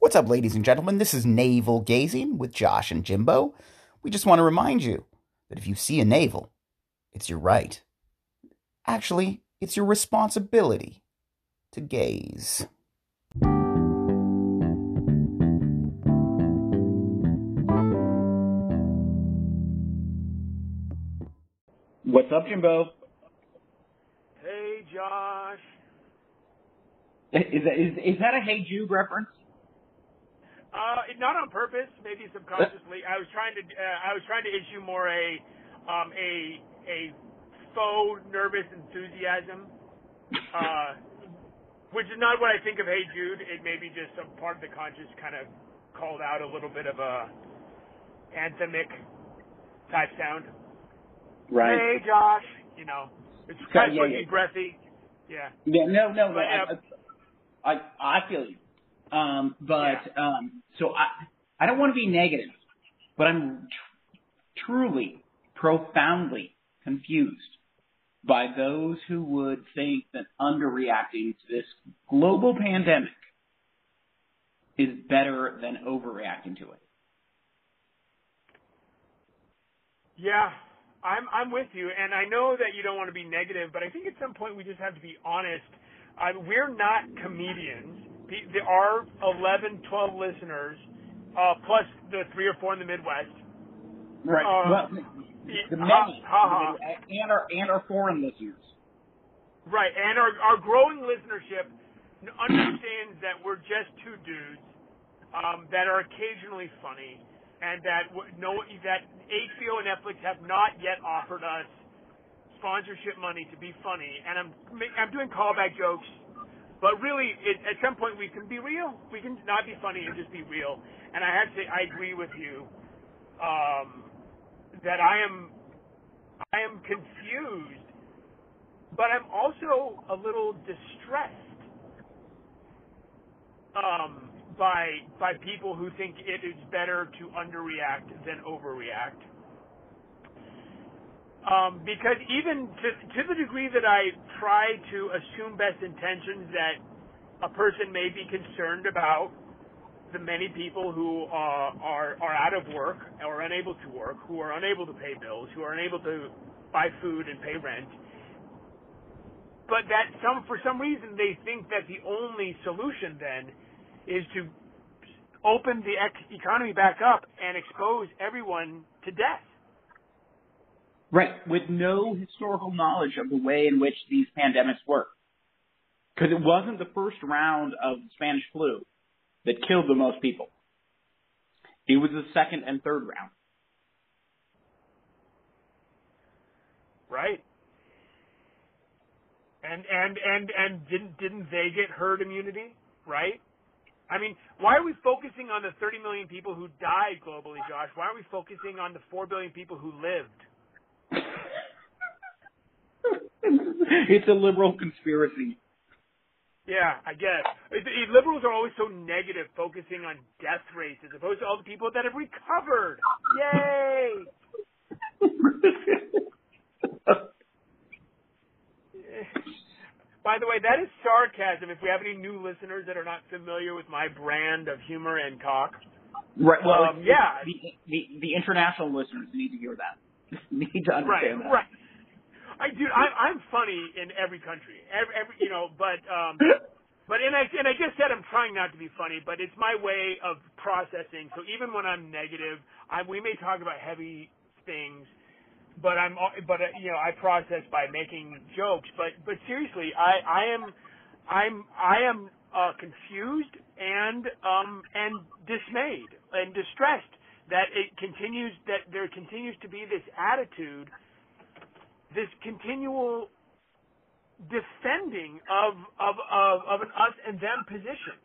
What's up, ladies and gentlemen? This is Naval Gazing with Josh and Jimbo. We just want to remind you that if you see a navel, it's your right. Actually, it's your responsibility to gaze. What's up, Jimbo? Hey, Josh. Is that a Hey Jude reference? Not on purpose. Maybe subconsciously. I was trying to issue more a faux nervous enthusiasm, which is not what I think of Hey Jude. It may be just a part of the conscious kind of called out a little bit of a anthemic type sound. Right. Hey, Josh. You know, it's kind of breathy. Yeah. Yeah. No. But I feel you. So I don't want to be negative, but I'm truly, profoundly confused by those who would think that underreacting to this global pandemic is better than overreacting to it. Yeah. I'm with you, and I know that you don't want to be negative, but I think at some point we just have to be honest. We're not comedians. There are 11, 12 listeners, plus the 3 or 4 in the Midwest. Right. The many. And our foreign listeners. Right, and our growing listenership understands that we're just two dudes that are occasionally funny. And that HBO and Netflix have not yet offered us sponsorship money to be funny. And I'm doing callback jokes, but really, at some point, we can be real. We can not be funny and just be real. And I have to say, I agree with you that I am confused, but I'm also a little distressed. By people who think it is better to underreact than overreact. Because even to the degree that I try to assume best intentions that a person may be concerned about the many people who are out of work or unable to work, who are unable to pay bills, who are unable to buy food and pay rent, but that for some reason they think that the only solution then is to open the economy back up and expose everyone to death. Right, with no historical knowledge of the way in which these pandemics work. Because it wasn't the first round of the Spanish flu that killed the most people. It was the second and third round. Right. And didn't they get herd immunity, right? I mean, why are we focusing on the 30 million people who died globally, Josh? Why aren't we focusing on the 4 billion people who lived? It's a liberal conspiracy. Yeah, I guess. Liberals are always so negative, focusing on death rates as opposed to all the people that have recovered. Yay! By the way, that is sarcasm if we have any new listeners that are not familiar with my brand of humor and talk. Right. Well, the international listeners need to hear that. Need to understand that. Right. I'm funny in every country. Every I just said I'm trying not to be funny, but it's my way of processing. So even when I'm negative, we may talk about heavy things. But I process by making jokes. But seriously, I am confused and dismayed and distressed that there continues to be this attitude, this continual defending of an us and them position.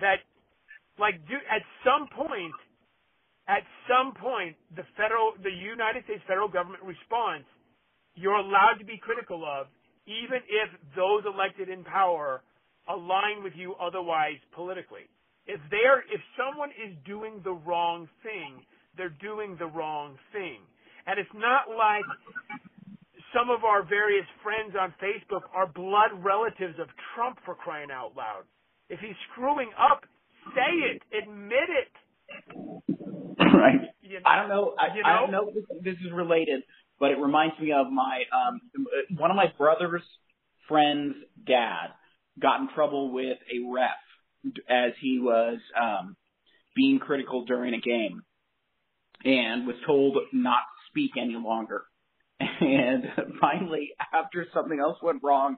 That, like, dude, at some point, the United States federal government response, you're allowed to be critical of, even if those elected in power align with you otherwise politically. If someone is doing the wrong thing, they're doing the wrong thing. And it's not like some of our various friends on Facebook are blood relatives of Trump, for crying out loud. If he's screwing up, say it. Admit it. Right. You know? I don't know if this is related, but it reminds me of my one of my brother's friend's dad got in trouble with a ref as he was being critical during a game and was told not to speak any longer. And finally, after something else went wrong,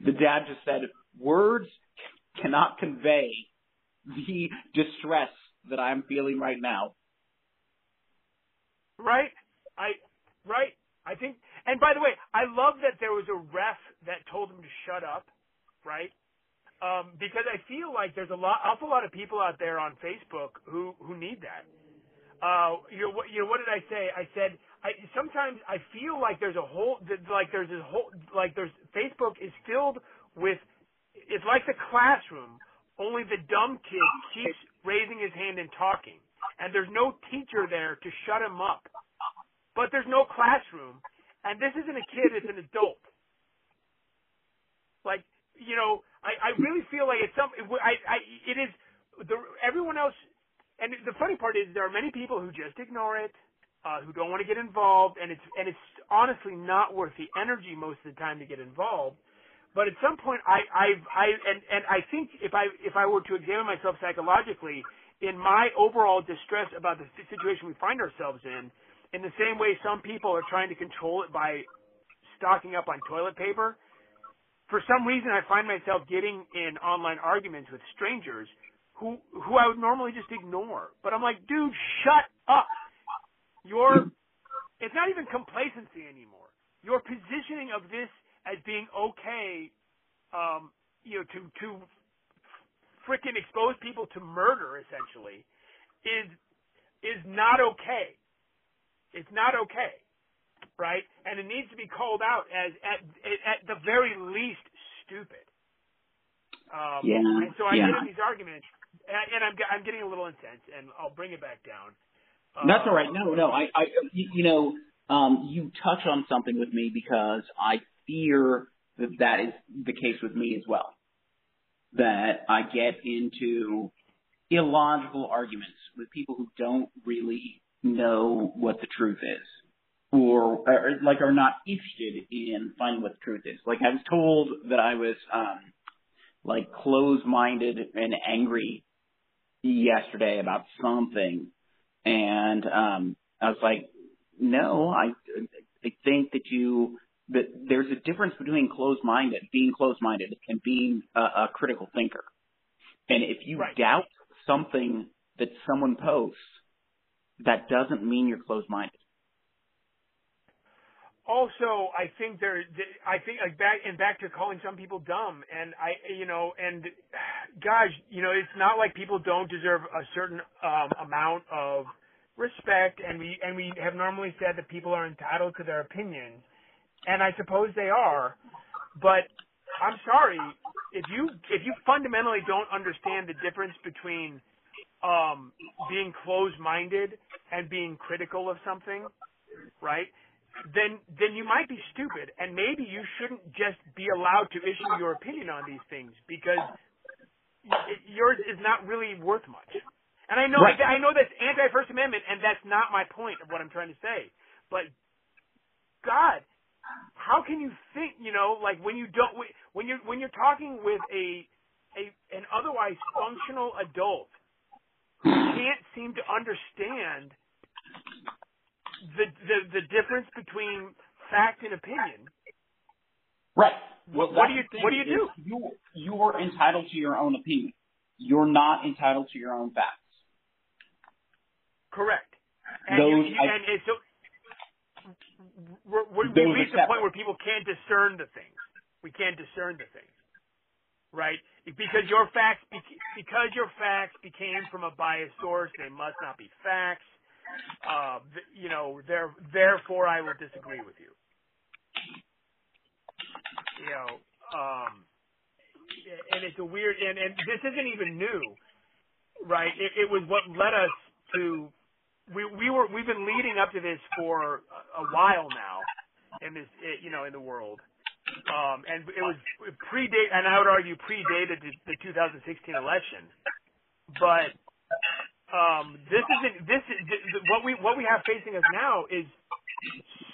the dad just said, "Words cannot convey the distress that I'm feeling right now." Right. I think, and by the way, I love that there was a ref that told him to shut up, right? Because I feel like there's an awful lot of people out there on Facebook who need that. What did I say? I said, sometimes I feel like Facebook is filled with, it's like the classroom, only the dumb kid keeps raising his hand and talking. And there's no teacher there to shut him up. But there's no classroom. And this isn't a kid, it's an adult. Like, you know, I really feel like it's something, it is, everyone else, and the funny part is there are many people who just ignore it, who don't want to get involved, and it's honestly not worth the energy most of the time to get involved. But at some point, I think if I were to examine myself psychologically in my overall distress about the situation we find ourselves in the same way some people are trying to control it by stocking up on toilet paper, for some reason I find myself getting in online arguments with strangers who I would normally just ignore. But I'm like, dude, shut up. It's not even complacency anymore. Your positioning of this as being okay, to frickin' expose people to murder, essentially, is not okay. It's not okay, right? And it needs to be called out as at the very least stupid. And so I'm getting these arguments, and I'm getting a little intense, and I'll bring it back down. That's all right. No. You touch on something with me because I fear that is the case with me as well. That I get into illogical arguments with people who don't really know what the truth is, or are not interested in finding what the truth is. Like, I was told that I was closed-minded and angry yesterday about something, and I was like, no, I think that that there's a difference between being closed-minded, and being a critical thinker. And if you doubt something that someone posts, that doesn't mean you're closed-minded. Also, I think back to calling some people dumb, and it's not like people don't deserve a certain amount of respect, and we have normally said that people are entitled to their opinions, and I suppose they are, but I'm sorry, if you fundamentally don't understand the difference between being closed-minded and being critical of something, right? Then you might be stupid, and maybe you shouldn't just be allowed to issue your opinion on these things because yours is not really worth much. And I know I know that's anti-First Amendment, and that's not my point of what I'm trying to say. But God, how can you think? You know, like when you're talking with an otherwise functional adult who can't seem to understand the difference between fact and opinion. Right. Well, what do you do? You're entitled to your own opinion. You're not entitled to your own facts. Correct. And we reach the point where people can't discern the things. We can't discern the things, right? Because your facts became from a biased source, they must not be facts. Therefore I will disagree with you. You know, and it's a weird, and this isn't even new, right? It was what led us to, we've been leading up to this for a while now, in this, in the world. And it was predated the 2016 election. But what we have facing us now is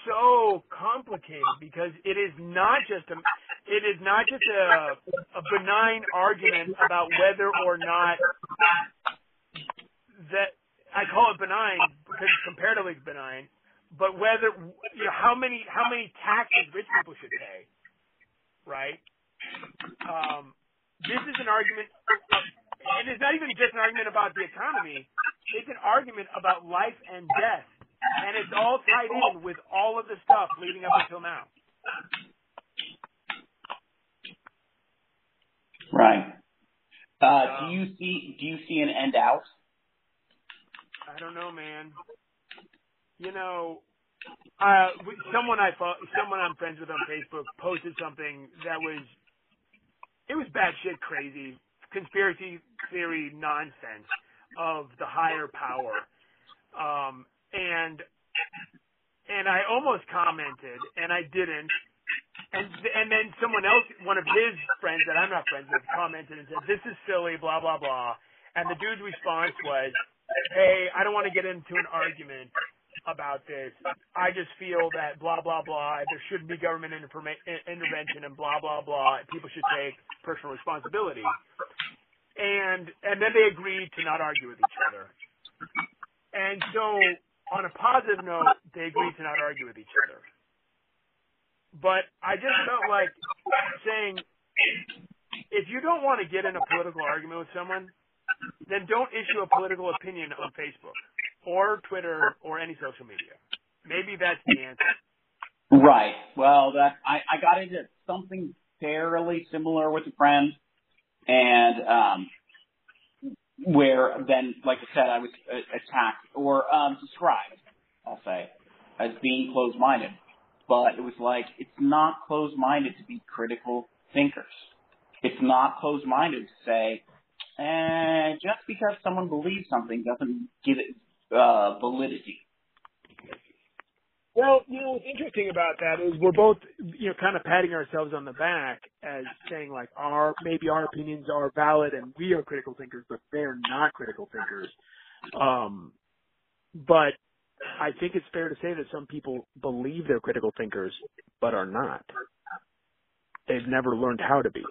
so complicated because it is not just a benign argument about whether or not that I call it benign because it's comparatively benign, but whether how many taxes rich people should pay, right? This is an argument. And it's not even just an argument about the economy. It's an argument about life and death. And it's all tied in with all of the stuff leading up until now. Right. Do you see an end out? I don't know, man. Someone I'm friends with on Facebook posted something that was batshit crazy, conspiracy theory nonsense of the higher power. And I almost commented, and I didn't. And then someone else, one of his friends that I'm not friends with, commented and said, "This is silly, blah, blah, blah." And the dude's response was, "Hey, I don't want to get into an argument about this. I just feel that blah, blah, blah, there shouldn't be government intervention and blah, blah, blah. People should take personal responsibility." And then they agreed to not argue with each other. And so on a positive note, they agreed to not argue with each other. But I just felt like saying, if you don't want to get in a political argument with someone, then don't issue a political opinion on Facebook or Twitter or any social media. Maybe that's the answer. Right. Well, I got into something fairly similar with a friend, and where then, like I said, I was attacked or described, I'll say, as being closed-minded. But it was like, it's not closed-minded to be critical thinkers. It's not closed-minded to say, just because someone believes something doesn't give it validity. Well, what's interesting about that is we're both, kind of patting ourselves on the back as saying, like, maybe our opinions are valid and we are critical thinkers, but they're not critical thinkers. But I think it's fair to say that some people believe they're critical thinkers, but are not. They've never learned how to be,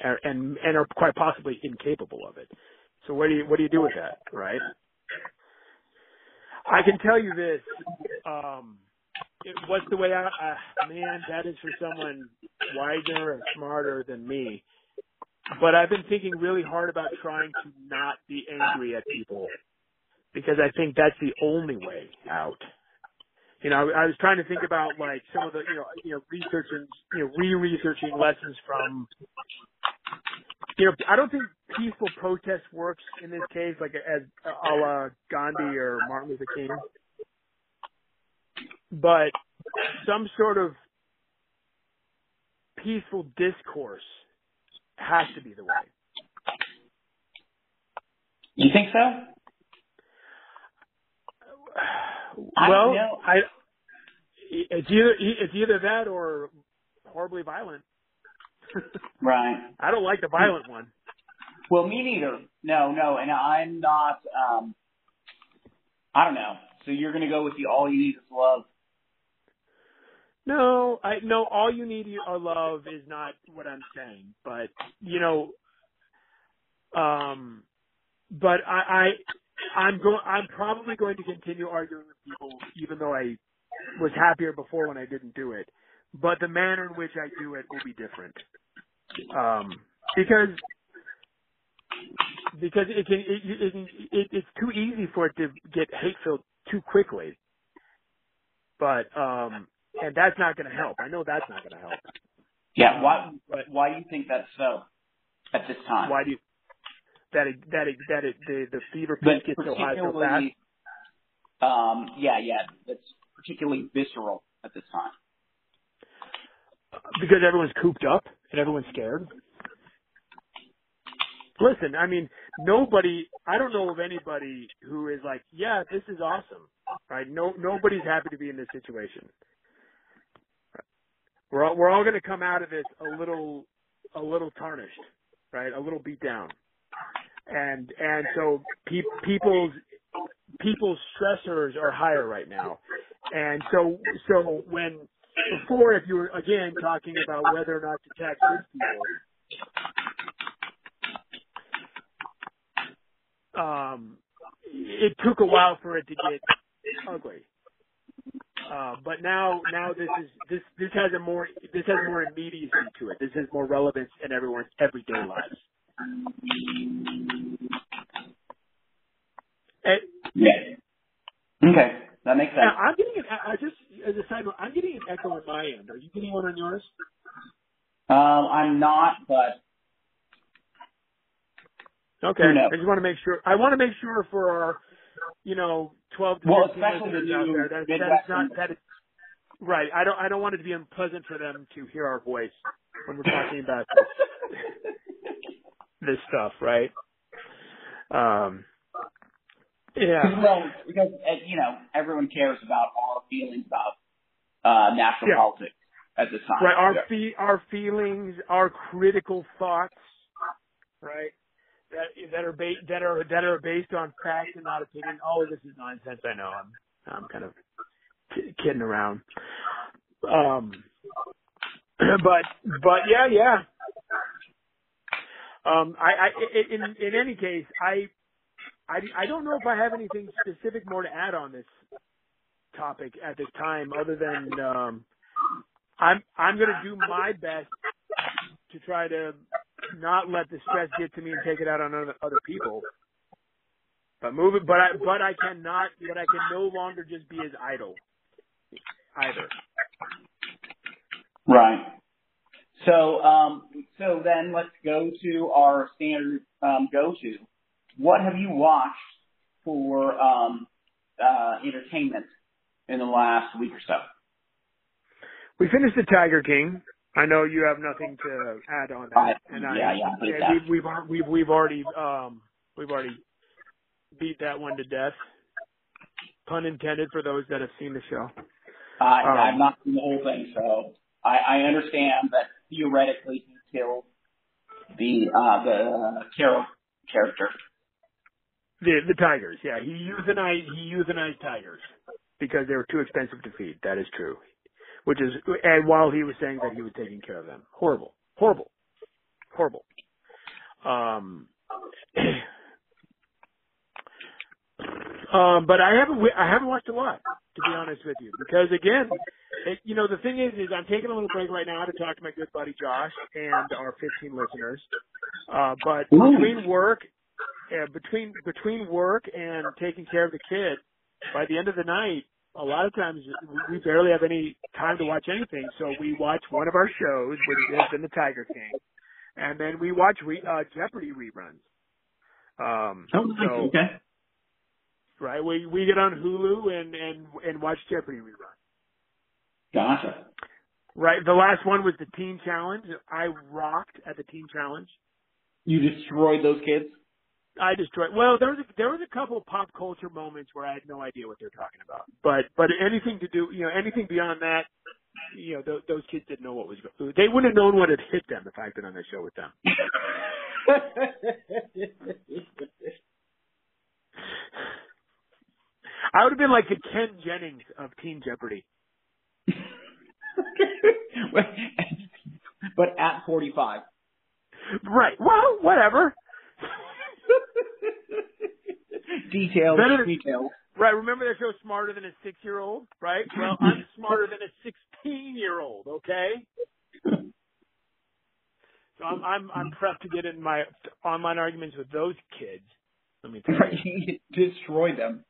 and are quite possibly incapable of it. So what do you do with that, right? I can tell you this. What's the way out? Man, that is for someone wiser and smarter than me. But I've been thinking really hard about trying to not be angry at people, because I think that's the only way out. I was trying to think about like some of the researching lessons from I don't think peaceful protest works in this case, like as a la Gandhi or Martin Luther King, but some sort of peaceful discourse has to be the way. You think so? Well, it's either that or horribly violent. Right. I don't like the violent one. Well, me neither. No, and I'm not. I don't know. So you're going to go with the all you need is love. No, all you need are love is not what I'm saying, but but I'm probably going to continue arguing with people, even though I was happier before when I didn't do it. But the manner in which I do it will be different, because it's too easy for it to get hateful too quickly. But and that's not going to help. I know that's not going to help. Yeah. Why do you think that's so at this time? Why do you? The fever pitch gets so high so fast. That's particularly visceral at this time. Because everyone's cooped up and everyone's scared. Listen, I mean, I don't know of anybody who is like, yeah, this is awesome, right? Nobody's happy to be in this situation. We're all going to come out of this a little tarnished, right? A little beat down, and so people's stressors are higher right now, and so when before, if you were again talking about whether or not to tax these people, it took a while for it to get ugly. But now this has more immediacy to it. This has more relevance in everyone's everyday lives. Okay, that makes sense. Now, I'm getting I'm getting an echo on my end. Are you getting one on yours? I'm not, but okay. I just want to make sure. I want to make sure for our, 12 to 15 listeners out there. Right. I don't want it to be unpleasant for them to hear our voice when we're talking about this stuff, right? Yeah. Well, because everyone cares about our feelings about national politics at this time. Right. Our feelings, our critical thoughts, right? That are based on fact and not opinion. Oh, this is nonsense. I know. I'm kind of kidding around. But yeah. In any case, I don't know if I have anything specific more to add on this topic at this time, other than I'm going to do my best to try to not let the stress get to me and take it out on other people. But I can no longer just be as idle either. Right. So then let's go to our standard go-to. What have you watched for entertainment in the last week or so? We finished The Tiger King. I know you have nothing to add on that. We've already beat that one to death. Pun intended for those that have seen the show. I've not seen the whole thing, so I understand that theoretically he killed the Carol character. The tigers, yeah. He euthanized tigers because they were too expensive to feed. That is true. And while he was saying that he was taking care of them. Horrible. But I haven't watched a lot, to be honest with you, because again, the thing is I'm taking a little break right now to talk to my good buddy Josh and our 15 listeners. But between work and taking care of the kid, by the end of the night, a lot of times we barely have any time to watch anything, so we watch one of our shows, which has been The Tiger King, and then we watch Jeopardy reruns. Okay. Right, we get on Hulu and watch Jeopardy reruns. Gotcha. Right, the last one was the Teen Challenge. I rocked at the Teen Challenge. You destroyed those kids. Well, there was a couple of pop culture moments where I had no idea what they're talking about, but anything beyond that, those kids didn't know what was going. They wouldn't have known what had hit them if I'd been on the show with them. I would have been like the Ken Jennings of Teen Jeopardy, but at 45. Right. Well, whatever. Details. Details. Right. Remember that show, Smarter Than a Six-Year-Old? Right. Well, I'm smarter than a 16-year-old. Okay. So I'm prepped to get in my online arguments with those kids. Let me tell you. Destroy them.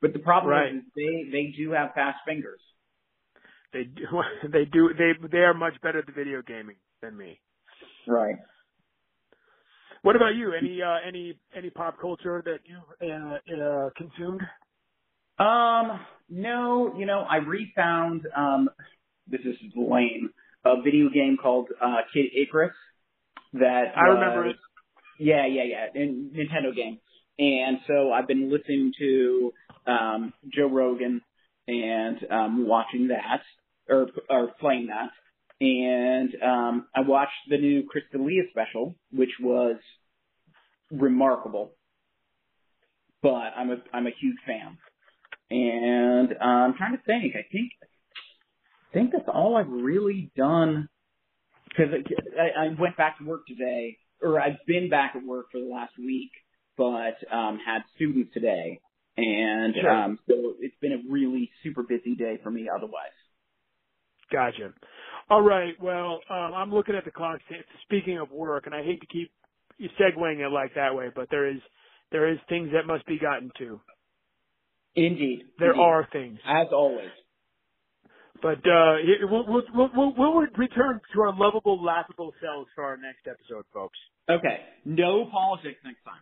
But the problem is they do have fast fingers. They do. They are much better at the video gaming than me. Right. What about you? Any pop culture that you consumed? No. I refound this is lame, a video game called Kid Icarus. That I remember it. Yeah, Nintendo game. And so I've been listening to Joe Rogan and watching that or playing that. And I watched the new Chris D'Elia special, which was remarkable. But I'm a huge fan. And I'm trying to think. I think that's all I've really done. Because I went back to work today, or I've been back at work for the last week, but had students today. And sure. So it's been a really super busy day for me otherwise. Gotcha. All right. Well, I'm looking at the clock. Speaking of work, and I hate to keep you segueing it like that way, but there is things that must be gotten to. Indeed. There are things. As always. But we'll return to our lovable, laughable selves for our next episode, folks. Okay. No politics next time.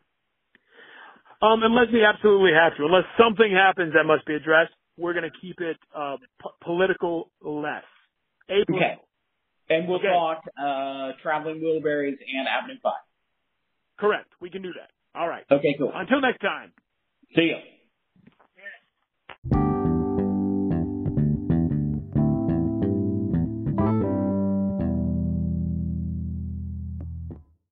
Unless we absolutely have to. Unless something happens that must be addressed, we're going to keep it political less. April. Okay. And we'll talk Traveling Wilburys and Avenue 5. Correct. We can do that. All right. Okay, cool. Until next time. See ya.